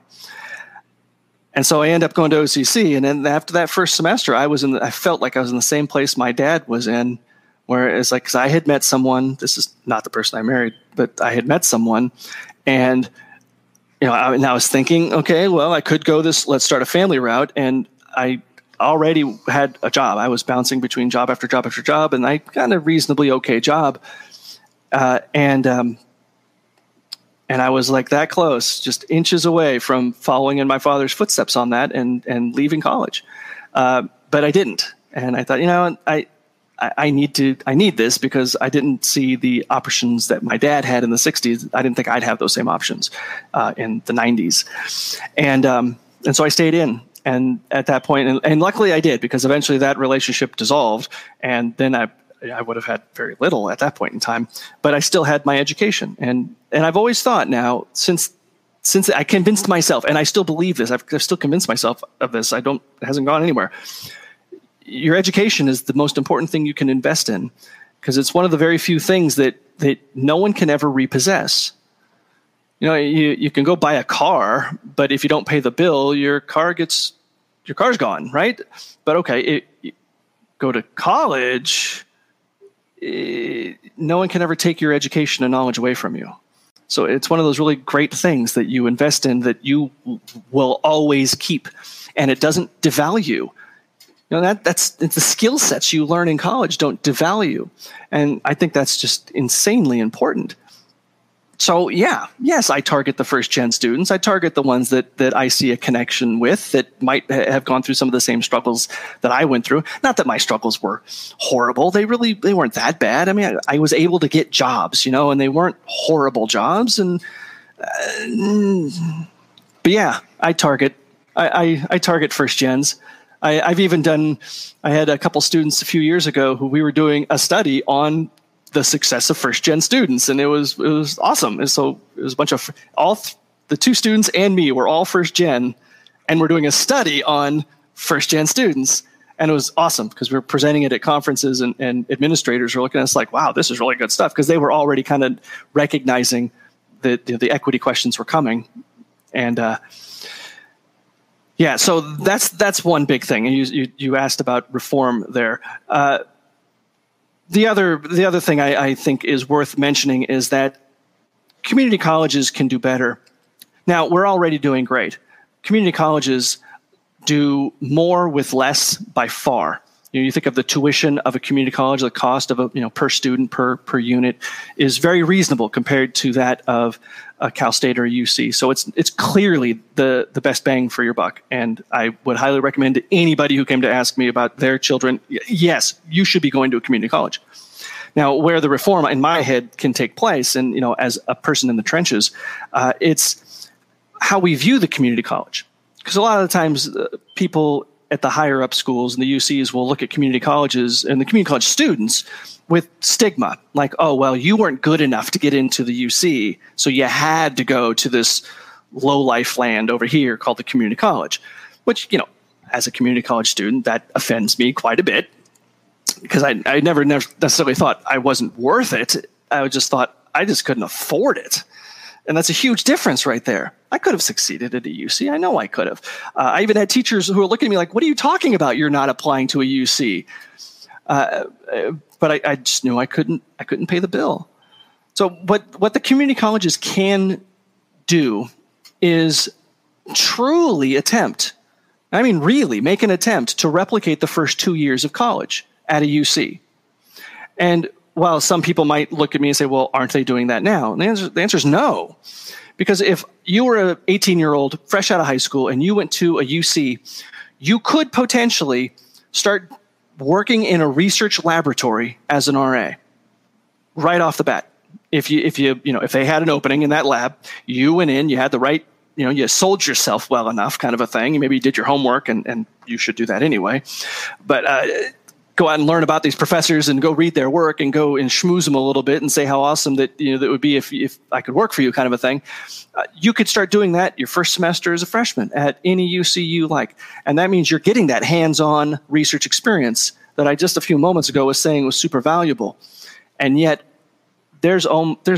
And so I end up going to OCC. And then after that first semester, I felt like I was in the same place my dad was in, where it's like, cause I had met someone, this is not the person I married, but I had met someone. And, you know, I was thinking, okay, well, I could go let's start a family route. And I already had a job. I was bouncing between job after job after job, and I got a reasonably okay job. And I was like that close, just inches away from following in my father's footsteps on that and leaving college. But I didn't. And I thought, you know, I need this because I didn't see the options that my dad had in the 60s. I didn't think I'd have those same options in the 90s. And so I stayed in. And at that point, and luckily I did, because eventually that relationship dissolved. And then I would have had very little at that point in time, but I still had my education. And I've always thought now, since I convinced myself, and I still believe this, I've still convinced myself of this. It hasn't gone anywhere. Your education is the most important thing you can invest in, because it's one of the very few things that no one can ever repossess. You know, you can go buy a car, but if you don't pay the bill, your car's gone, right? But okay, go to college, no one can ever take your education and knowledge away from you. So it's one of those really great things that you invest in that you will always keep, and it doesn't devalue. You know, it's the skill sets you learn in college don't devalue. And I think that's just insanely important. So yes, I target the first-gen students. I target the ones that I see a connection with that might have gone through some of the same struggles that I went through. Not that my struggles were horrible. They weren't that bad. I mean, I was able to get jobs, you know, and they weren't horrible jobs. And but yeah, I target first-gens. I had a couple students a few years ago who we were doing a study on the success of first-gen students, and it was awesome. And so it was a bunch of the two students and me were all first-gen, and we're doing a study on first-gen students, and it was awesome because we were presenting it at conferences, and administrators were looking at us like, "Wow, this is really good stuff," because they were already kind of recognizing that, you know, the equity questions were coming, and yeah. So that's one big thing, and you asked about reform there. The other thing I think is worth mentioning is that community colleges can do better. Now, we're already doing great. Community colleges do more with less by far. You know, you think of the tuition of a community college, the cost of a, you know, per student, per unit is very reasonable compared to that of a Cal State or a UC. So it's clearly the best bang for your buck. And I would highly recommend to anybody who came to ask me about their children, yes, you should be going to a community college. Now, where the reform in my head can take place, and, you know, as a person in the trenches, it's how we view the community college. Because a lot of the times people at the higher up schools and the UCs will look at community colleges and the community college students with stigma, like, oh, well, you weren't good enough to get into the UC, so you had to go to this low-life land over here called the community college, which, you know, as a community college student, that offends me quite a bit because I never necessarily thought I wasn't worth it. I just thought I just couldn't afford it. And that's a huge difference right there. I could have succeeded at a UC. I know I could have. I even had teachers who were looking at me like, what are you talking about? You're not applying to a UC. But I just knew I couldn't pay the bill. So what the community colleges can do is truly attempt, I mean really make an attempt to replicate the first 2 years of college at a UC. And while some people might look at me and say, well, aren't they doing that now? And the answer is no. Because if you were an 18-year-old fresh out of high school and you went to a UC, you could potentially start working in a research laboratory as an RA right off the bat. If they had an opening in that lab, you went in, you had the right, you know, you sold yourself well enough kind of a thing. Maybe you did your homework, and you should do that anyway. But go out and learn about these professors and go read their work and go and schmooze them a little bit and say how awesome that, you know, that would be if I could work for you kind of a thing. You could start doing that your first semester as a freshman at any UC you like. And that means you're getting that hands-on research experience that I just a few moments ago was saying was super valuable. And yet there's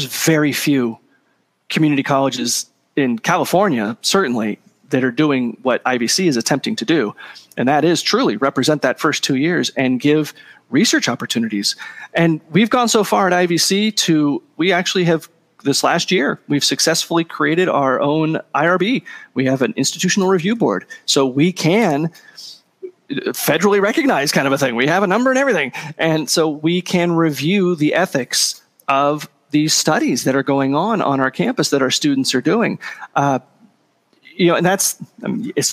very few community colleges in California, certainly, that are doing what IVC is attempting to do. And that is truly represent that first 2 years and give research opportunities. And we've gone so far at IVC we actually have this last year, we've successfully created our own IRB. We have an institutional review board. So we can federally recognize kind of a thing. We have a number and everything. And so we can review the ethics of these studies that are going on our campus that our students are doing. You know, and it's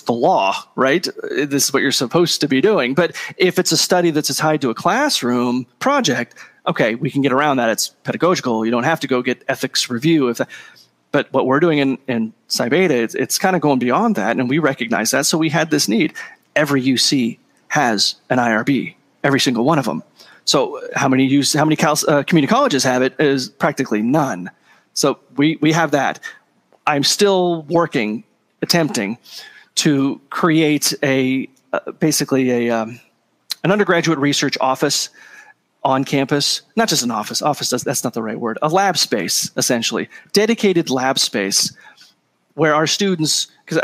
the law, right? This is what you're supposed to be doing. But if it's a study that's tied to a classroom project, okay, we can get around that. It's pedagogical. You don't have to go get ethics review. But what we're doing in Psi Beta, it's kind of going beyond that, and we recognize that. So we had this need. Every UC has an IRB, every single one of them. So how many community colleges have it is practically none. So we have that. I'm still attempting to create an undergraduate research office on campus, not just an office, that's not the right word, a lab space, essentially, dedicated lab space where our students, because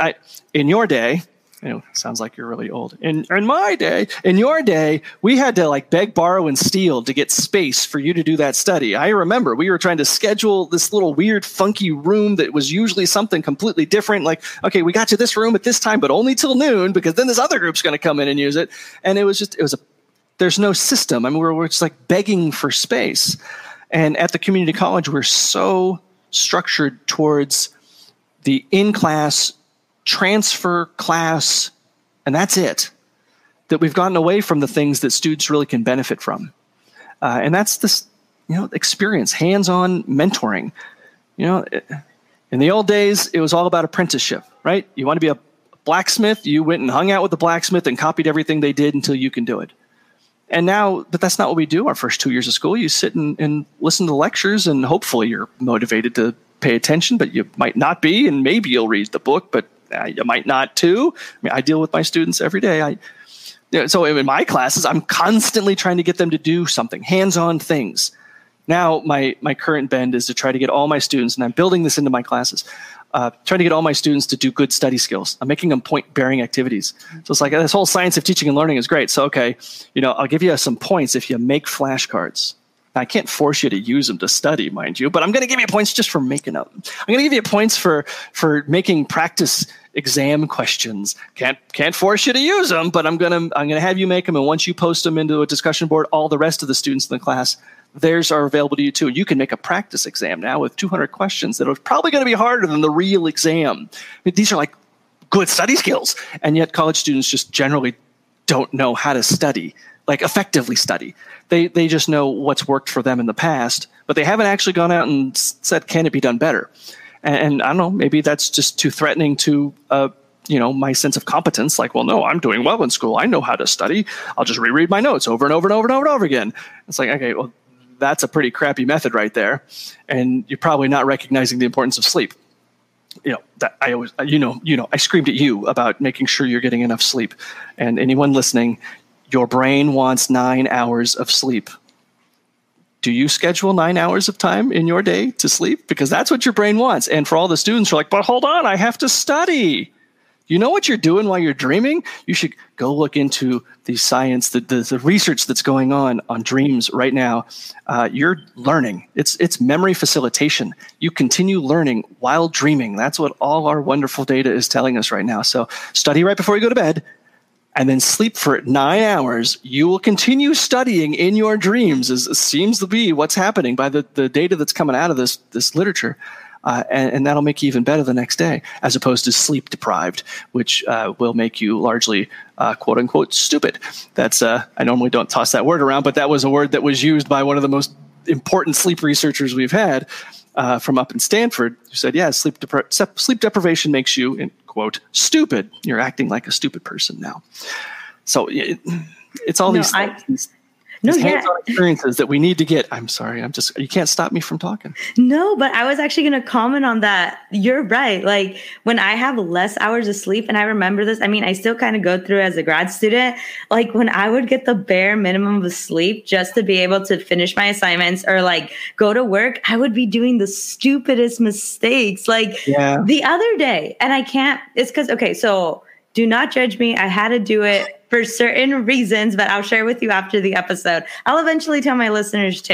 in your day, you know, sounds like you're really old. In my day, in your day, we had to like beg, borrow, and steal to get space for you to do that study. I remember we were trying to schedule this little weird, funky room that was usually something completely different. Like, okay, we got to this room at this time, but only till noon because then this other group's going to come in and use it. And it was just, it was a, there's no system. I mean, we're just like begging for space. And at the community college, we're so structured towards the in-class transfer class, and that's it, that we've gotten away from the things that students really can benefit from. And that's this, you know, experience, hands-on mentoring. You know, in the old days, it was all about apprenticeship, right? You want to be a blacksmith, you went and hung out with the blacksmith and copied everything they did until you can do it. And now, but that's not what we do our first 2 years of school. You sit and listen to lectures, and hopefully you're motivated to pay attention, but you might not be, and maybe you'll read the book, but you might not too. I mean, I deal with my students every day. So in my classes, I'm constantly trying to get them to do something, hands-on things. Now my current bend is to try to get all my students, and I'm building this into my classes, trying to get all my students to do good study skills. I'm making them point-bearing activities. So it's like this whole science of teaching and learning is great. So, okay, you know, I'll give you some points if you make flashcards. I can't force you to use them to study, mind you, but I'm going to give you points just for making up. I'm going to give you points for making practice exam questions. Can't force you to use them, but I'm going to have you make them. And once you post them into a discussion board, all the rest of the students in the class, theirs are available to you too. You can make a practice exam now with 200 questions that are probably going to be harder than the real exam. I mean, these are like good study skills. And yet college students just generally don't know how to study, like effectively study. They just know what's worked for them in the past, but they haven't actually gone out and said, can it be done better? And I don't know, maybe that's just too threatening to, you know, my sense of competence. Like, well, no, I'm doing well in school. I know how to study. I'll just reread my notes over and over and over and over and over again. It's like, okay, well, that's a pretty crappy method right there. And you're probably not recognizing the importance of sleep. You know, that I always, I screamed at you about making sure you're getting enough sleep. And anyone listening, your brain wants 9 hours of sleep. Do you schedule 9 hours of time in your day to sleep? Because that's what your brain wants. And for all the students who are like, but hold on, I have to study. You know what you're doing while you're dreaming? You should go look into the science, the research that's going on dreams right now. You're learning. It's memory facilitation. You continue learning while dreaming. That's what all our wonderful data is telling us right now. So study right before you go to bed. And then sleep for 9 hours. You will continue studying in your dreams, as seems to be what's happening by the data that's coming out of this literature. And that'll make you even better the next day, as opposed to sleep deprived, which will make you largely, quote unquote, stupid. That's I normally don't toss that word around, but that was a word that was used by one of the most important sleep researchers we've had from up in Stanford, who said, yeah, sleep deprivation makes you, in quote, stupid. You're acting like a stupid person now. So it's all hands-on experiences that we need to get. I'm sorry. You can't stop me from talking. No, but I was actually going to comment on that. You're right. Like when I have less hours of sleep, and I remember this, I mean, I still kind of go through as a grad student, like when I would get the bare minimum of sleep just to be able to finish my assignments or like go to work, I would be doing the stupidest mistakes like the other day. And I can't, it's because, okay, so do not judge me. I had to do it for certain reasons, but I'll share with you after the episode. I'll eventually tell my listeners too,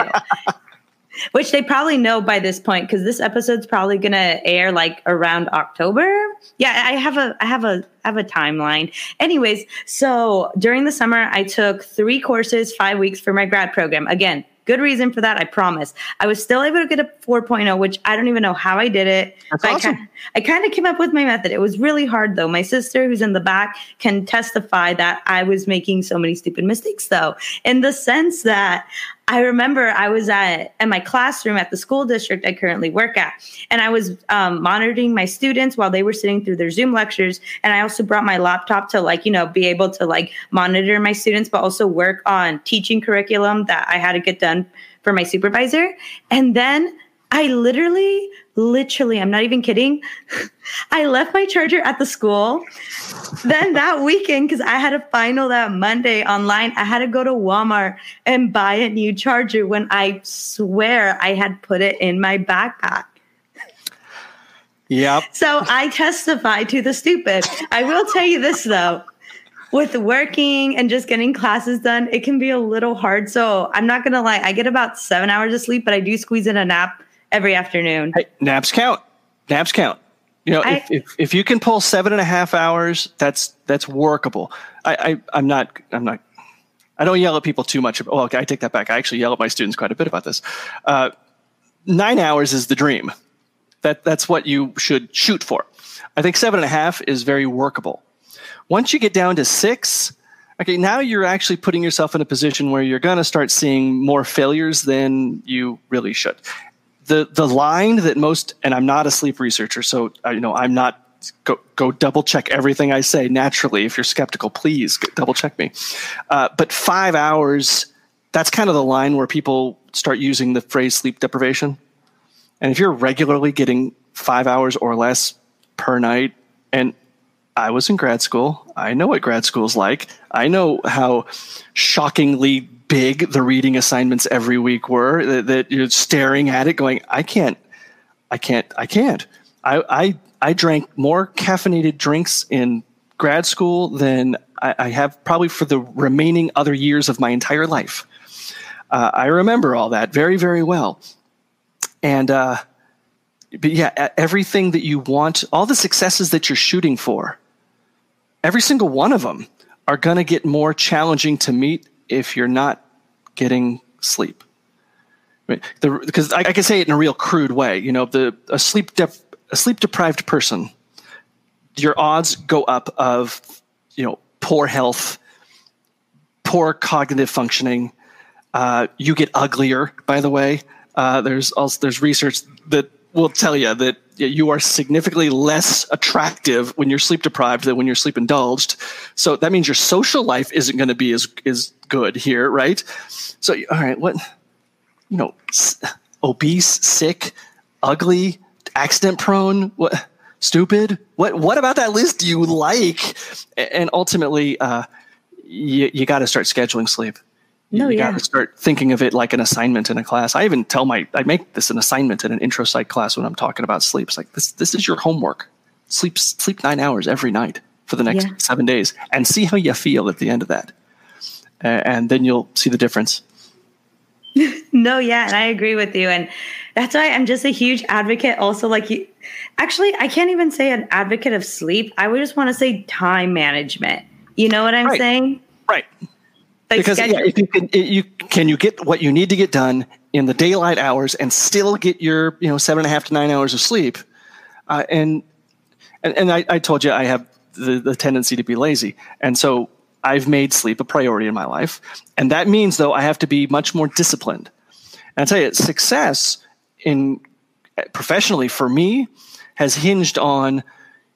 which they probably know by this point, because this episode's probably gonna air like around October. Yeah, I have a timeline. Anyways, so during the summer, I took 3 courses, 5 weeks for my grad program. Again, good reason for that, I promise. I was still able to get a 4.0, which I don't even know how I did it. That's awesome. I kind of came up with my method. It was really hard, though. My sister, who's in the back, can testify that I was making so many stupid mistakes, though, in the sense that I remember I was in my classroom at the school district I currently work at, and I was monitoring my students while they were sitting through their Zoom lectures. And I also brought my laptop to be able to monitor my students, but also work on teaching curriculum that I had to get done for my supervisor. And then I literally, I'm not even kidding, I left my charger at the school. Then that weekend, because I had a final that Monday online, I had to go to Walmart and buy a new charger when I swear I had put it in my backpack. Yep. So I testify to the stupid. I will tell you this, though. With working and just getting classes done, it can be a little hard. So I'm not going to lie. I get about 7 hours of sleep, but I do squeeze in a nap every afternoon. Hey, naps count. Naps count. You know, if you can pull 7.5 hours, that's workable. I'm not. I don't yell at people too much. Well, okay, I take that back. I actually yell at my students quite a bit about this. 9 hours is the dream. That's what you should shoot for. I think 7.5 is very workable. Once you get down to 6, okay, now you're actually putting yourself in a position where you're going to start seeing more failures than you really should. The line that most, and I'm not a sleep researcher, so I'm not. Go double check everything I say naturally. If you're skeptical, please double check me. But 5 hours, that's kind of the line where people start using the phrase sleep deprivation. And if you're regularly getting 5 hours or less per night, and I was in grad school, I know what grad school's like. I know how shockingly big the reading assignments every week were, that you're staring at it going, I can't. I drank more caffeinated drinks in grad school than I have probably for the remaining other years of my entire life. I remember all that very, very well. And, but yeah, everything that you want, all the successes that you're shooting for, every single one of them are going to get more challenging to meet if you're not getting sleep. Because I can say it in a real crude way, a sleep-deprived person, your odds go up of, poor health, poor cognitive functioning. You get uglier, by the way. There's research that will tell you that you are significantly less attractive when you're sleep-deprived than when you're sleep-indulged. So that means your social life isn't going to be as good here, right? So, all right, what, obese, sick, ugly, accident prone, what, stupid? What about that list do you like? And ultimately, you got to start scheduling sleep. You got to start thinking of it like an assignment in a class. I make this an assignment in an intro psych class when I'm talking about sleep. It's like, this is your homework. Sleep 9 hours every night for the next 7 days and see how you feel at the end of that. And then you'll see the difference. No, yeah, and I agree with you. And that's why I'm just a huge advocate. Also, I can't even say an advocate of sleep. I would just want to say time management. You know what I'm saying? Right. Because if you get what you need to get done in the daylight hours and still get your 7.5 to 9 hours of sleep, and I told you I have the tendency to be lazy, and so I've made sleep a priority in my life, and that means though I have to be much more disciplined. And I tell you, success in professionally for me has hinged on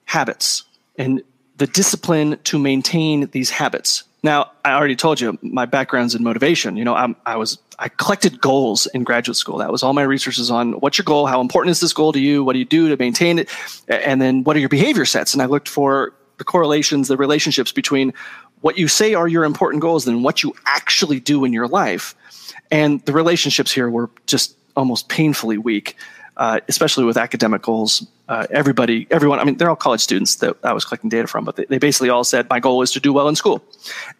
habits and the discipline to maintain these habits. Now, I already told you my background's in motivation. I collected goals in graduate school. That was all my research is on what's your goal, how important is this goal to you, what do you do to maintain it, and then what are your behavior sets? And I looked for the correlations, the relationships between what you say are your important goals and what you actually do in your life. And the relationships here were just almost painfully weak, especially with academic goals. They're all college students that I was collecting data from, but they basically all said, my goal is to do well in school.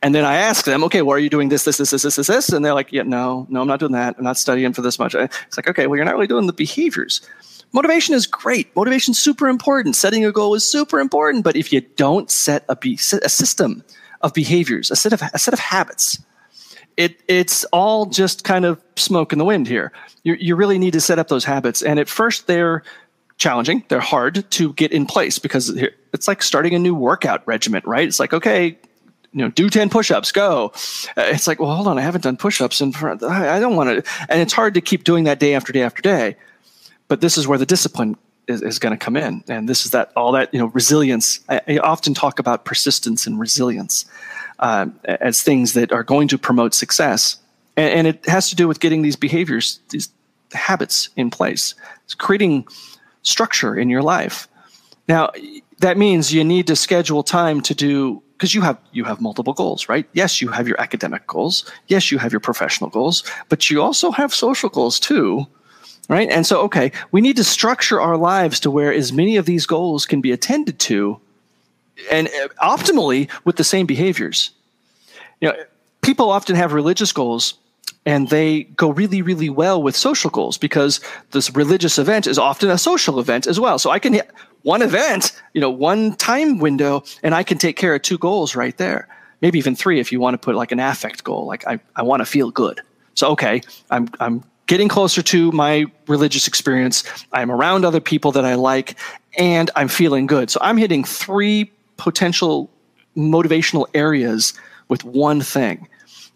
And then I asked them, okay, well, are you doing this? And they're like, yeah, no, I'm not doing that. I'm not studying for this much. It's like, okay, well, you're not really doing the behaviors. Motivation is great. Motivation's super important. Setting a goal is super important. But if you don't set a system of behaviors, a set of habits, It's all just kind of smoke in the wind here. You really need to set up those habits. And at first, they're challenging. They're hard to get in place because it's like starting a new workout regimen, right? It's like, okay, do 10 push-ups, go. It's like, well, hold on, I haven't done push-ups. I don't want to. And it's hard to keep doing that day after day after day. But this is where the discipline is going to come in. And this is that resilience. I often talk about persistence and resilience. As things that are going to promote success. And it has to do with getting these behaviors, these habits in place. It's creating structure in your life. Now, that means you need to schedule time to do, because you have multiple goals, right? Yes, you have your academic goals. Yes, you have your professional goals. But you also have social goals too. right? And so, okay, we need to structure our lives to where as many of these goals can be attended to and optimally with the same behaviors. You know, people often have religious goals and they go really, really well with social goals because this religious event is often a social event as well. So I can hit one event, you know, one time window, and I can take care of two goals right there. Maybe even three if you want to put like an affect goal, like I want to feel good. So, okay, I'm getting closer to my religious experience. I'm around other people that I like, and I'm feeling good. So I'm hitting three potential motivational areas with one thing.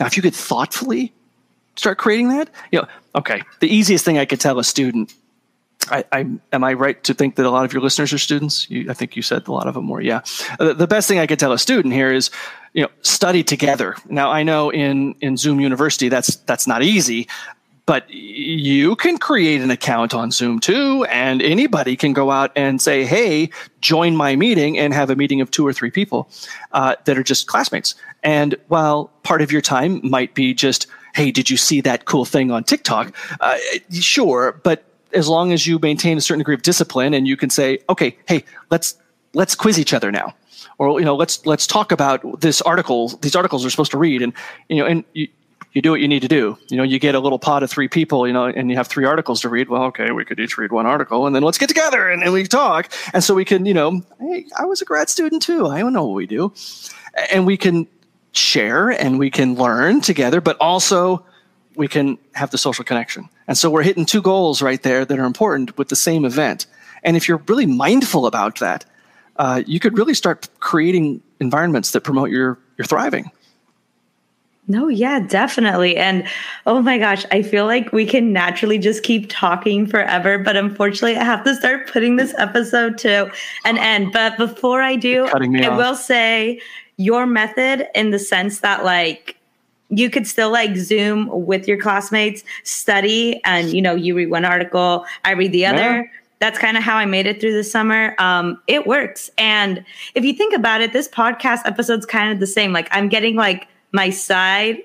Now, if you could thoughtfully start creating that, you know, okay, the easiest thing I could tell a student, am I right to think that a lot of your listeners are students? I think you said a lot of them were, yeah. The best thing I could tell a student here is, you know, study together. Now, I know in Zoom University, that's not easy, but you can create an account on Zoom too, and anybody can go out and say, hey, join my meeting, and have a meeting of 2 or 3 people that are just classmates. And while part of your time might be just, hey, did you see that cool thing on TikTok? Sure, but as long as you maintain a certain degree of discipline, and you can say, okay, hey, let's quiz each other now, or, you know, let's talk about this article. These articles are supposed to read, and, you know, and you do what you need to do. You know, you get a little pod of 3 people, you know, and you have 3 articles to read. Well, okay, we could each read one article, and then let's get together and we talk. And so we can, you know, hey, I was a grad student too. I don't know what we do. And we can share and we can learn together, but also we can have the social connection. And so we're hitting 2 goals right there that are important with the same event. And if you're really mindful about that, you could really start creating environments that promote your thriving. No, yeah, definitely. And oh my gosh, I feel like we can naturally just keep talking forever. But unfortunately, I have to start putting this episode to an end. But before I do, I will say your method, in the sense that, like, you could still like Zoom with your classmates, study, and, you know, you read one article, I read the other. Yeah. That's kind of how I made it through the summer. It works. And if you think about it, this podcast episode's kind of the same. Like, I'm getting like my side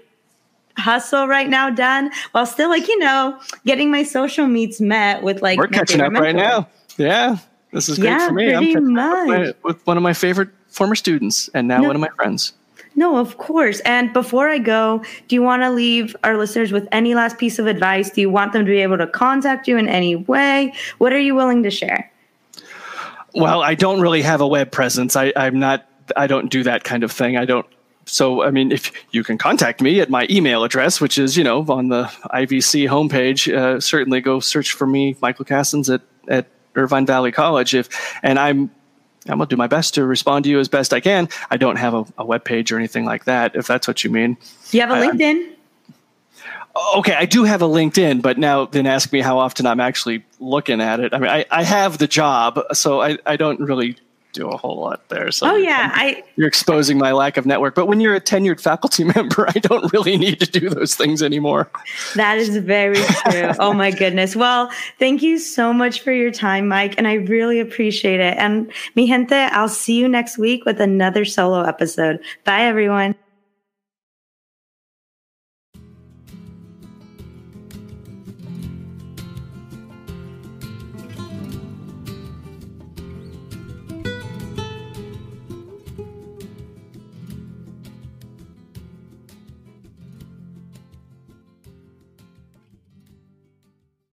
hustle right now done while still, like, you know, getting my social needs met with, like, we're catching up right now. Yeah. This is great for me. I'm catching up with one of my favorite former students and now one of my friends. No, of course. And before I go, do you want to leave our listeners with any last piece of advice? Do you want them to be able to contact you in any way? What are you willing to share? Well, I don't really have a web presence. I don't do that kind of thing. So, I mean, if you can contact me at my email address, which is, you know, on the IVC homepage, certainly go search for me, Michael Cassens at Irvine Valley College. I'm going to do my best to respond to you as best I can. I don't have a web page or anything like that, if that's what you mean. You have a LinkedIn? Okay, I do have a LinkedIn, but now then ask me how often I'm actually looking at it. I mean, I have the job, so I don't really do a whole lot there. So you're exposing my lack of network. But when you're a tenured faculty member, I don't really need to do those things anymore. That is very true. Oh my goodness. Well, thank you so much for your time, Mike. And I really appreciate it. And mi gente, I'll see you next week with another solo episode. Bye, everyone.